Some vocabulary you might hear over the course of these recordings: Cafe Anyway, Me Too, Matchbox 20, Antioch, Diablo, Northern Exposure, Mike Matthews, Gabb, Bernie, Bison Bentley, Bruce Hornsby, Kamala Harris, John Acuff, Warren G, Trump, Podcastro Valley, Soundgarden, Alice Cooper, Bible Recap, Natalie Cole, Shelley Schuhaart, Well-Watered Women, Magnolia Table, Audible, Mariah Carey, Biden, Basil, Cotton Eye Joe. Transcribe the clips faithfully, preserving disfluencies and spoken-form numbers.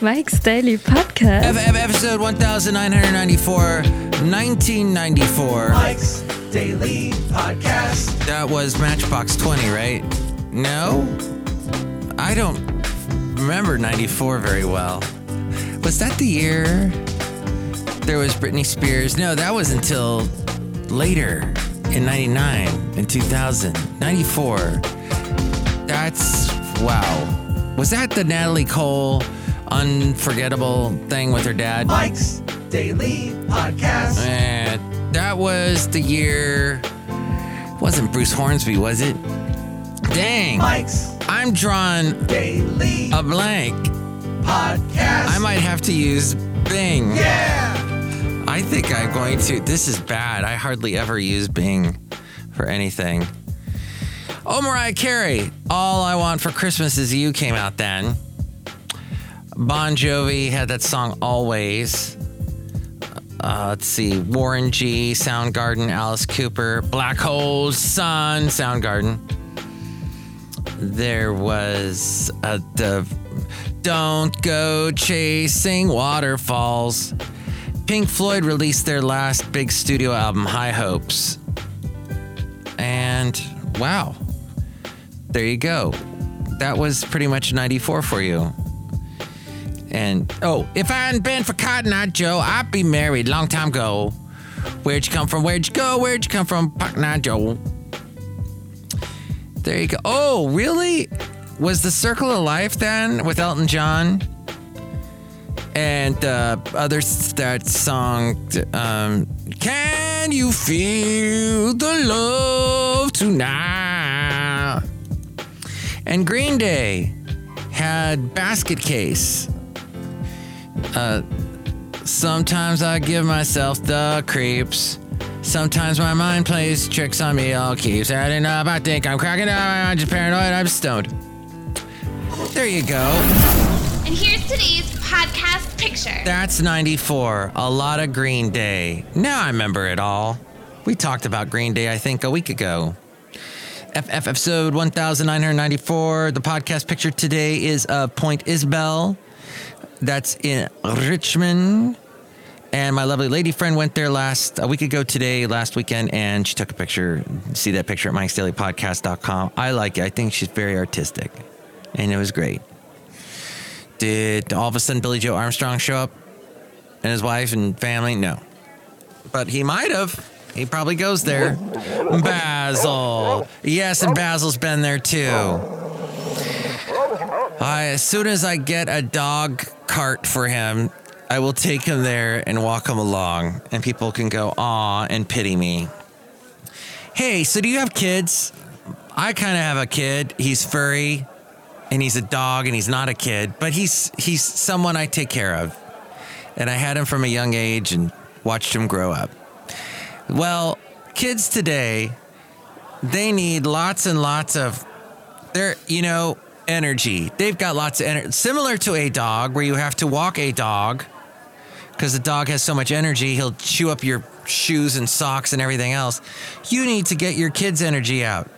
Mike's Daily Podcast. Episode nineteen ninety-four, nineteen ninety-four. Mike's Daily Podcast. That was Matchbox twenty, right? No? I don't remember ninety-four very well. Was that the year there was Britney Spears? No, that was until later in ninety-nine, in two thousand, ninety-four. That's, wow. Was that the Natalie Cole unforgettable thing with her dad? Mike's Daily Podcast. And that was the year. Wasn't Bruce Hornsby, was it? Dang. Mike's. I'm drawing Daily a blank. Podcast. I might have to use Bing. Yeah. I think I'm going to. This is bad. I hardly ever use Bing for anything. Oh, Mariah Carey, All I Want for Christmas Is You came out then. Bon Jovi had that song Always. Uh, let's see, Warren G, Soundgarden, Alice Cooper, Black Hole Sun, Soundgarden. There was uh, the Don't Go Chasing Waterfalls. Pink Floyd released their last big studio album, High Hopes. And wow. There you go. That was pretty much ninety-four for you. And, oh, if I hadn't been for Cotton Eye Joe, I'd be married long time ago. Where'd you come from? Where'd you go? Where'd you come from? Cotton Eye Joe. There you go. Oh, really? Was the Circle of Life then with Elton John? And uh, other that song, um, Can You Feel the Love Tonight? And Green Day had Basket Case. Uh, sometimes I give myself the creeps. Sometimes my mind plays tricks on me, all keeps adding up. I think I'm cracking up. I'm just paranoid. I'm stoned. There you go. And here's today's podcast picture. That's ninety-four. A lot of Green Day. Now I remember it all. We talked about Green Day, I think, a week ago. F F episode nineteen ninety-four. The podcast picture today is of Point Isbell. That's in Richmond. And my lovely lady friend went there last a week ago today, last weekend, and she took a picture. See that picture at mikes daily podcast dot com. I like it. I think she's very artistic. And it was great. Did all of a sudden Billy Joe Armstrong show up and his wife and family? No. But he might have. He probably goes there. Basil. Yes, and Basil's been there too. I, as soon as I get a dog cart for him, I will take him there and walk him along. And people can go, aw, and pity me. Hey, so do you have kids? I kind of have a kid. He's furry. And he's a dog, and he's not a kid, but he's he's someone I take care of. And I had him from a young age and watched him grow up. Well, kids today, they need lots and lots of their, you know, energy. They've got lots of energy. Similar to a dog, where you have to walk a dog, because the dog has so much energy, he'll chew up your shoes and socks and everything else. You need to get your kids' energy out.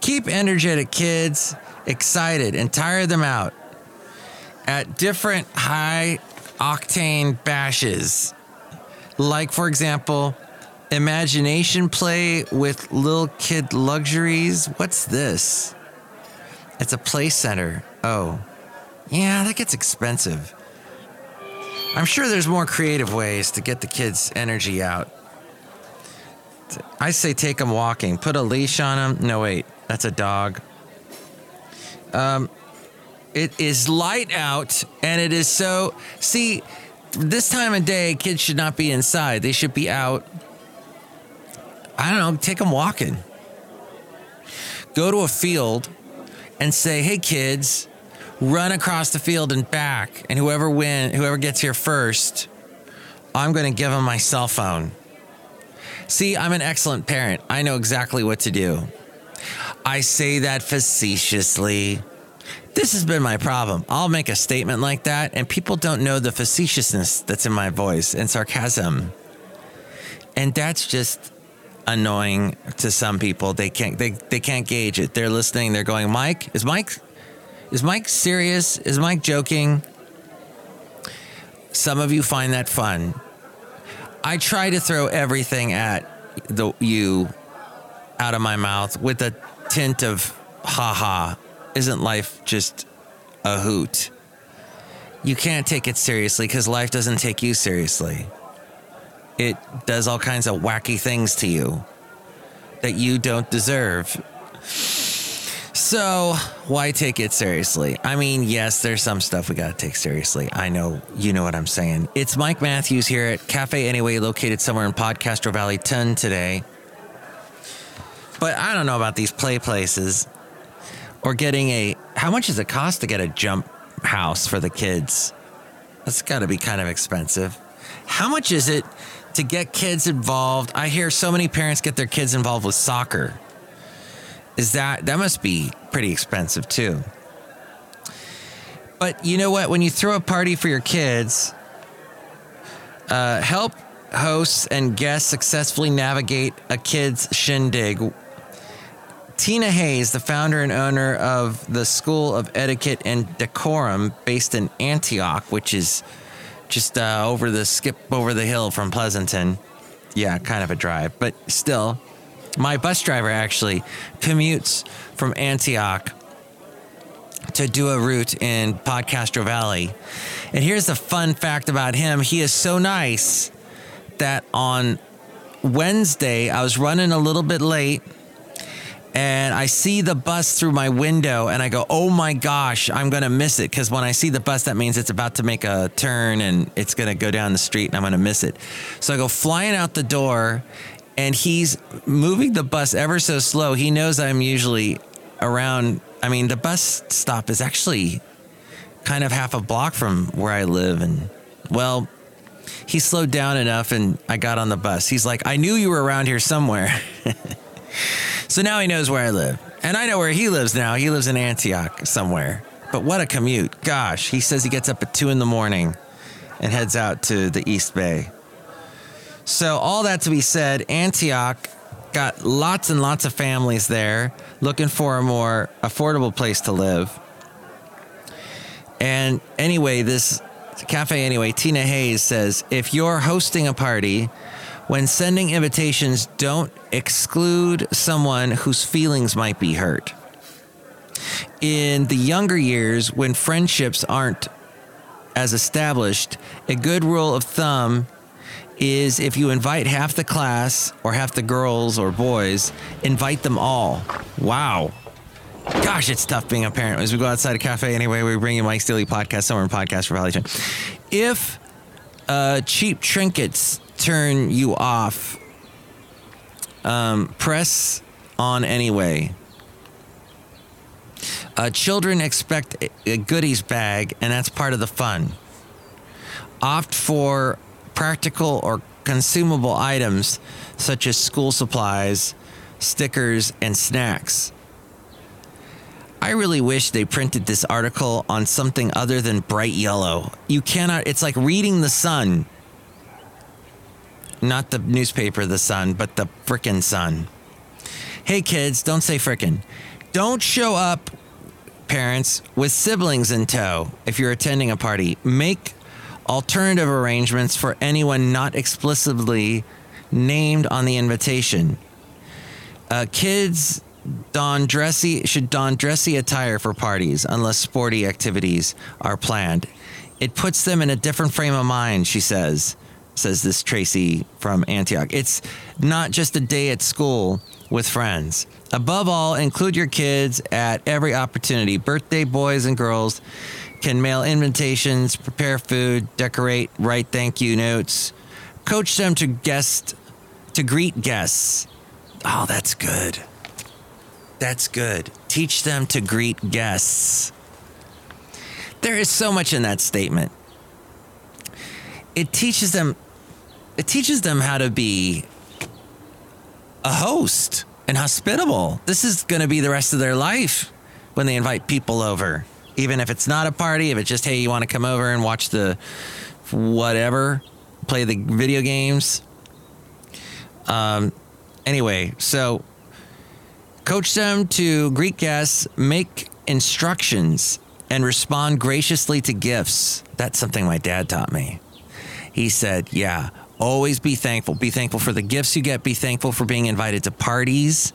Keep energetic kids excited and tire them out at different high octane bashes. Like, for example, imagination play with Little Kid Luxuries. What's this? It's a play center. Oh, yeah, that gets expensive. I'm sure there's more creative ways to get the kids' energy out. I say take them walking. Put a leash on them. No, wait, that's a dog. Um, it is light out, and it is so... See, this time of day, kids should not be inside. They should be out. I don't know, take them walking. Go to a field and say, hey, kids, run across the field and back, and whoever win, whoever gets here first, I'm going to give them my cell phone. See, I'm an excellent parent. I know exactly what to do. I say that facetiously. This has been my problem. I'll make a statement like that, and people don't know the facetiousness that's in my voice and sarcasm. And that's just annoying to some people. They can't they, they can't gauge it. They're listening. They're going, Mike? Is Mike is Mike serious? Is Mike joking? Some of you find that fun. I try to throw everything at the you out of my mouth with a tint of ha-ha. Isn't life just a hoot? You can't take it seriously because life doesn't take you seriously. It does all kinds of wacky things to you that you don't deserve. So why take it seriously? I mean, yes, there's some stuff we got to take seriously. I know, you know what I'm saying. It's Mike Matthews here at Cafe Anyway, located somewhere in Podcastro Valley ten today. But I don't know about these play places or getting a, how much does it cost to get a jump house for the kids? That's got to be kind of expensive. How much is it to get kids involved? I hear so many parents get their kids involved with soccer. Is that, that must be pretty expensive too. But you know what? When you throw a party for your kids, uh, help hosts and guests successfully navigate a kid's shindig. Tina Hayes, the founder and owner of the School of Etiquette and Decorum based in Antioch, which is just uh, over the skip over the hill from Pleasanton. Yeah, kind of a drive, but still. My bus driver actually commutes from Antioch to do a route in Podcastro Valley. And here's the fun fact about him. He is so nice that on Wednesday, I was running a little bit late and I see the bus through my window and I go, oh my gosh, I'm going to miss it. Because when I see the bus, that means it's about to make a turn and it's going to go down the street and I'm going to miss it. So I go flying out the door. And he's moving the bus ever so slow. He knows I'm usually around. I mean, the bus stop is actually kind of half a block from where I live. And, well, he slowed down enough and I got on the bus. He's like, I knew you were around here somewhere. So now he knows where I live. And I know where he lives now. He lives in Antioch somewhere. But what a commute. Gosh, he says he gets up at two in the morning and heads out to the East Bay. So all that to be said, Antioch got lots and lots of families there looking for a more affordable place to live. And anyway, this Cafe Anyway, Tina Hayes says, if you're hosting a party, when sending invitations, don't exclude someone whose feelings might be hurt. In the younger years, when friendships aren't as established, a good rule of thumb is if you invite half the class or half the girls or boys, invite them all. Wow. Gosh, it's tough being a parent. As we go outside a Cafe Anyway, we bring you Mike's Daily Podcast, somewhere in Podcast for Valley. If uh, cheap trinkets turn you off, um, press on anyway. Uh, children expect a goodies bag, and that's part of the fun. Opt for practical or consumable items such as school supplies, stickers, and snacks. I really wish they printed this article on something other than bright yellow. You cannot, it's like reading The Sun. Not the newspaper, The Sun, but the frickin' Sun. Hey kids, don't say frickin'. Don't show up, parents, with siblings in tow if you're attending a party. Make alternative arrangements for anyone not explicitly named on the invitation. Uh, kids don dressy should don dressy attire for parties unless sporty activities are planned. It puts them in a different frame of mind, she says, says this Tracy from Antioch. It's not just a day at school with friends. Above all, include your kids at every opportunity. Birthday boys and girls can mail invitations, prepare food, decorate, write thank you notes, coach them to guest, to greet guests. Oh, that's good. That's good. Teach them to greet guests. There is so much in that statement. It teaches them, it teaches them how to be a host and hospitable. This is going to be the rest of their life when they invite people over. Even if it's not a party, if it's just, hey, you want to come over and watch the whatever, play the video games. Um, anyway, so coach them to greet guests, make instructions, and respond graciously to gifts. That's something my dad taught me. He said, yeah, always be thankful. Be thankful for the gifts you get. Be thankful for being invited to parties.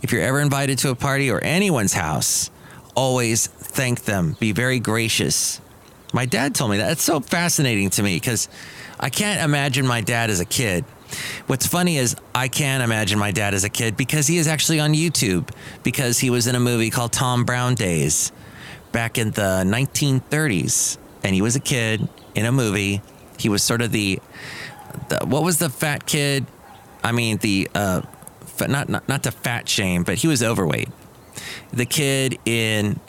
If you're ever invited to a party or anyone's house, always thank them. Be very gracious. My dad told me that. It's so fascinating to me because I can't imagine my dad as a kid. What's funny is I can imagine my dad as a kid because he is actually on YouTube because he was in a movie called Tom Brown Days back in the nineteen thirties. And he was a kid in a movie. He was sort of the, the what was the fat kid? I mean, the, uh, not, not, not to fat shame, but he was overweight. The kid in,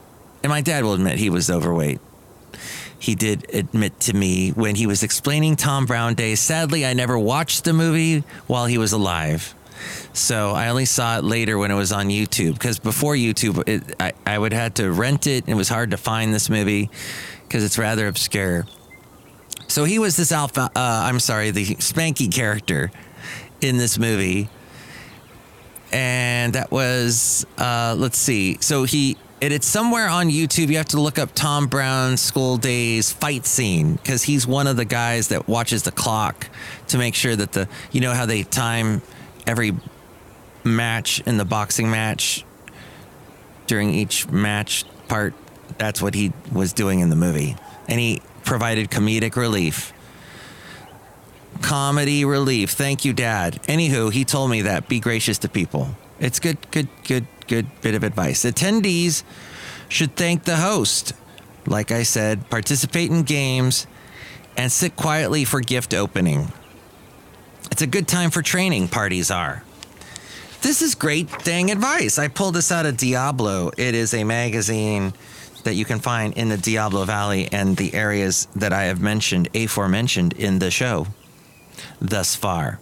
and my dad will admit he was overweight. He did admit to me when he was explaining Tom Brown Day. Sadly, I never watched the movie while he was alive. So I only saw it later when it was on YouTube because before YouTube, it, I, I would have to rent it. It was hard to find this movie because it's rather obscure. So he was this alpha, uh, I'm sorry, the Spanky character in this movie. And that was, uh, let's see. So he... It, it's somewhere on YouTube. You have to look up Tom Brown School Days fight scene because he's one of the guys that watches the clock to make sure that the, you know how they time every match in the boxing match during each match part. That's what he was doing in the movie. And he provided comedic relief. Comedy relief. Thank you, Dad. Anywho, he told me that. Be gracious to people. It's good, good, good. Good bit of advice. Attendees should thank the host. Like I said, participate in games and sit quietly for gift opening. It's a good time for training, parties are. This is great dang advice. I pulled this out of Diablo. It is a magazine that you can find in the Diablo Valley and the areas that I have mentioned, aforementioned in the show thus far.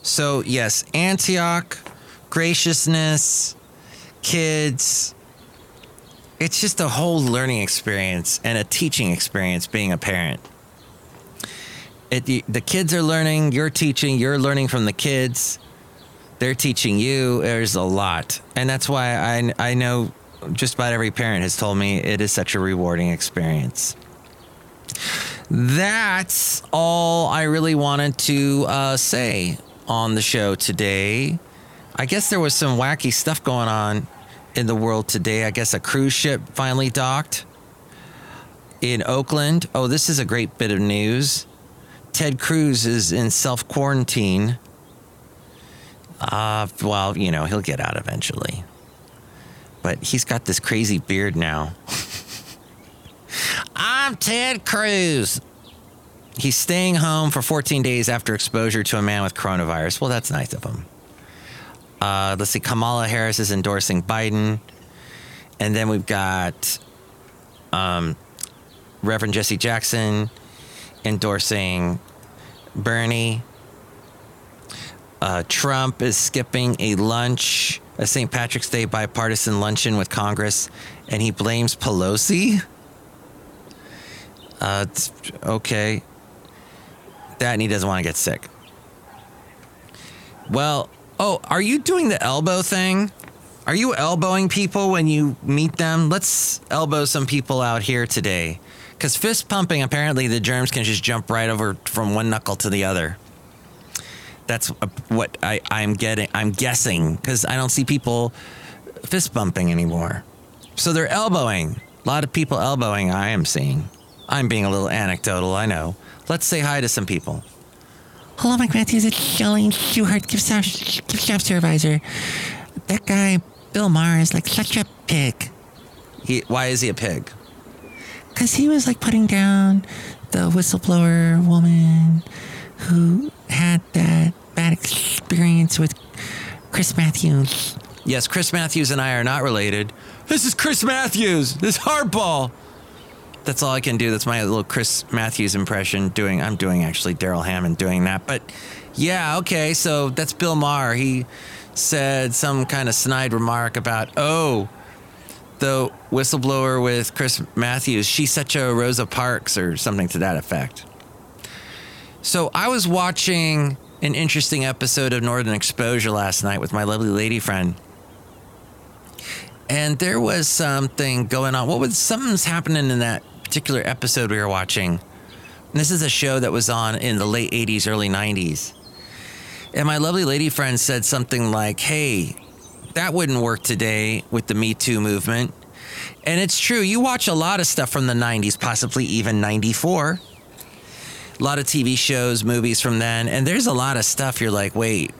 So, yes, Antioch, graciousness, kids. It's just a whole learning experience and a teaching experience being a parent. It, the, the kids are learning, you're teaching, you're learning from the kids. They're teaching you. There's a lot. And that's why I, I know just about every parent has told me it is such a rewarding experience. That's all I really wanted to uh, say on the show today. I guess there was some wacky stuff going on in the world today. I guess a cruise ship finally docked in Oakland. Oh, this is a great bit of news. Ted Cruz is in self-quarantine. Uh, well, you know, he'll get out eventually. But he's got this crazy beard now. I'm Ted Cruz. He's staying home for fourteen days after exposure to a man with coronavirus. Well, that's nice of him. Uh, let's see, Kamala Harris is endorsing Biden. And then we've got um, Reverend Jesse Jackson endorsing Bernie. Uh, Trump is skipping a lunch, a Saint Patrick's Day bipartisan luncheon with Congress, and he blames Pelosi? Uh, okay. That and he doesn't want to get sick. Well... Oh, are you doing the elbow thing? Are you elbowing people when you meet them? Let's elbow some people out here today. Because fist pumping, apparently the germs can just jump right over from one knuckle to the other. That's what I, I'm getting. I'm guessing because I don't see people fist bumping anymore. So they're elbowing. A lot of people elbowing I am seeing. I'm being a little anecdotal, I know. Let's say hi to some people. Hello, Mike Matthews. It's Shelley Schuhaart, gift shop, gift shop supervisor. That guy, Bill Maher, is like such a pig. He, why is he a pig? Because he was like putting down the whistleblower woman who had that bad experience with Chris Matthews. Yes, Chris Matthews and I are not related. This is Chris Matthews. This hardball. That's all I can do. That's my little Chris Matthews impression doing. I'm doing actually Daryl Hammond doing that. But yeah, okay. So that's Bill Maher. He said some kind of snide remark about, oh, the whistleblower with Chris Matthews. She's such a Rosa Parks or something to that effect. So I was watching an interesting episode of Northern Exposure last night with my lovely lady friend. And there was something going on. What was something's happening in that particular episode we were watching And this is a show that was on in the late eighties, early nineties. And my lovely lady friend said something like, hey, that wouldn't work today with the Me Too movement. And it's true. You watch a lot of stuff from the nineties, possibly even ninety-four. A lot of T V shows, movies from then. And there's a lot of stuff you're like, wait,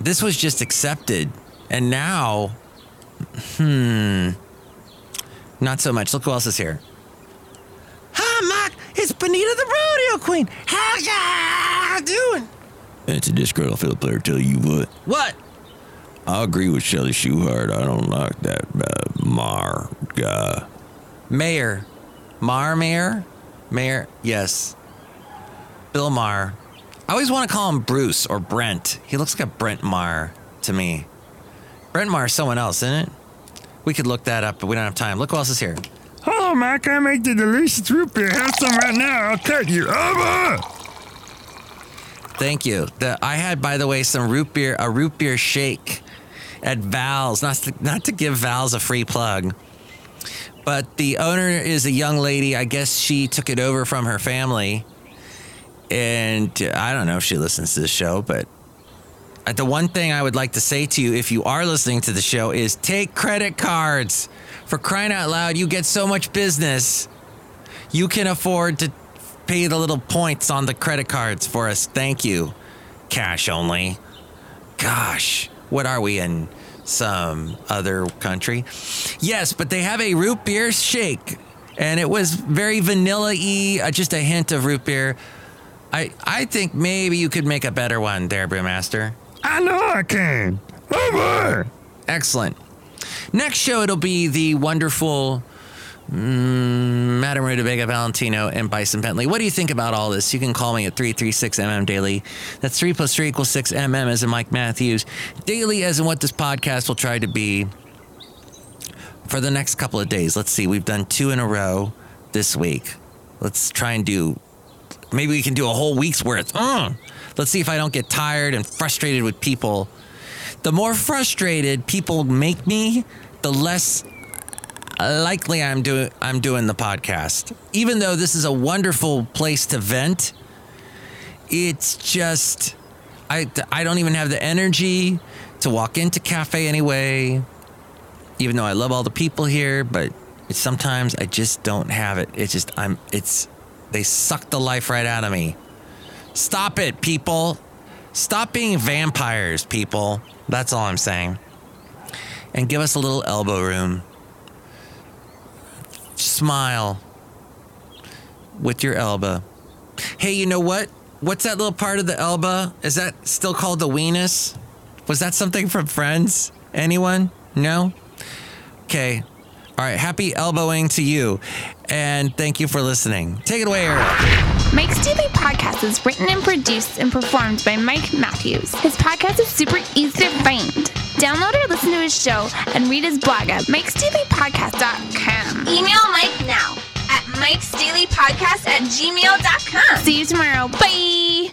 this was just accepted. And now, hmm, not so much. Look who else is here. Hi, Mike. It's Bonita the Rodeo Queen. How y'all doing? It's a disgruntled fiddle player, tell you what. What? I agree with Shelley Schuhaart. I don't like that uh, Maher guy. Mayor. Maher, Mayor? Mayor, yes. Bill Maher. I always want to call him Bruce or Brent. He looks like a Brent Maher to me. Brent Maher is someone else, isn't it? We could look that up, but we don't have time. Look who else is here. Hello, Mike. I make the delicious root beer. Have some right now. I'll cut you. Over. Thank you. The, I had, by the way, some root beer, a root beer shake at Val's. Not to, not to give Val's a free plug, but the owner is a young lady. I guess she took it over from her family, and I don't know if she listens to the show. But the one thing I would like to say to you, if you are listening to the show, is take credit cards. For crying out loud, you get so much business, you can afford to pay the little points on the credit cards for us. Thank you. Cash only. Gosh, what are we in? Some other country? Yes, but they have a root beer shake, and it was very vanilla-y, uh, just a hint of root beer. I I think maybe you could make a better one there, Brewmaster. I know I can. Over. Excellent. Next show, it'll be the wonderful Mm, Madam Rutabaga Valentino and Bison Bentley. What do you think about all this? You can call me at three three six M M Daily. That's three plus three equals six. M M as in Mike Matthews. Daily as in what this podcast will try to be for the next couple of days. Let's see. We've done two in a row this week. Let's try and do, maybe we can do a whole week's worth. Mm. Let's see if I don't get tired and frustrated with people. The more frustrated people make me, the less likely I'm doing I'm doing the podcast. Even though this is a wonderful place to vent, it's just I I don't even have the energy to walk into Cafe Anyway, even though I love all the people here, but it's sometimes I just don't have it. It's just I'm it's they suck the life right out of me. Stop it, people. Stop being vampires, people. That's all I'm saying. And give us a little elbow room. Smile with your elbow. Hey, you know what? What's that little part of the elbow? Is that still called the weenus? Was that something from Friends? Anyone? No? Okay. All right. Happy elbowing to you. And thank you for listening. Take it away, Eric. Mike's Daily Podcast is written and produced and performed by Mike Matthews. His podcast is super easy to find. Download or listen to his show and read his blog at mikes daily podcast dot com. Email Mike now at mikes daily podcast at gmail dot com. See you tomorrow. Bye!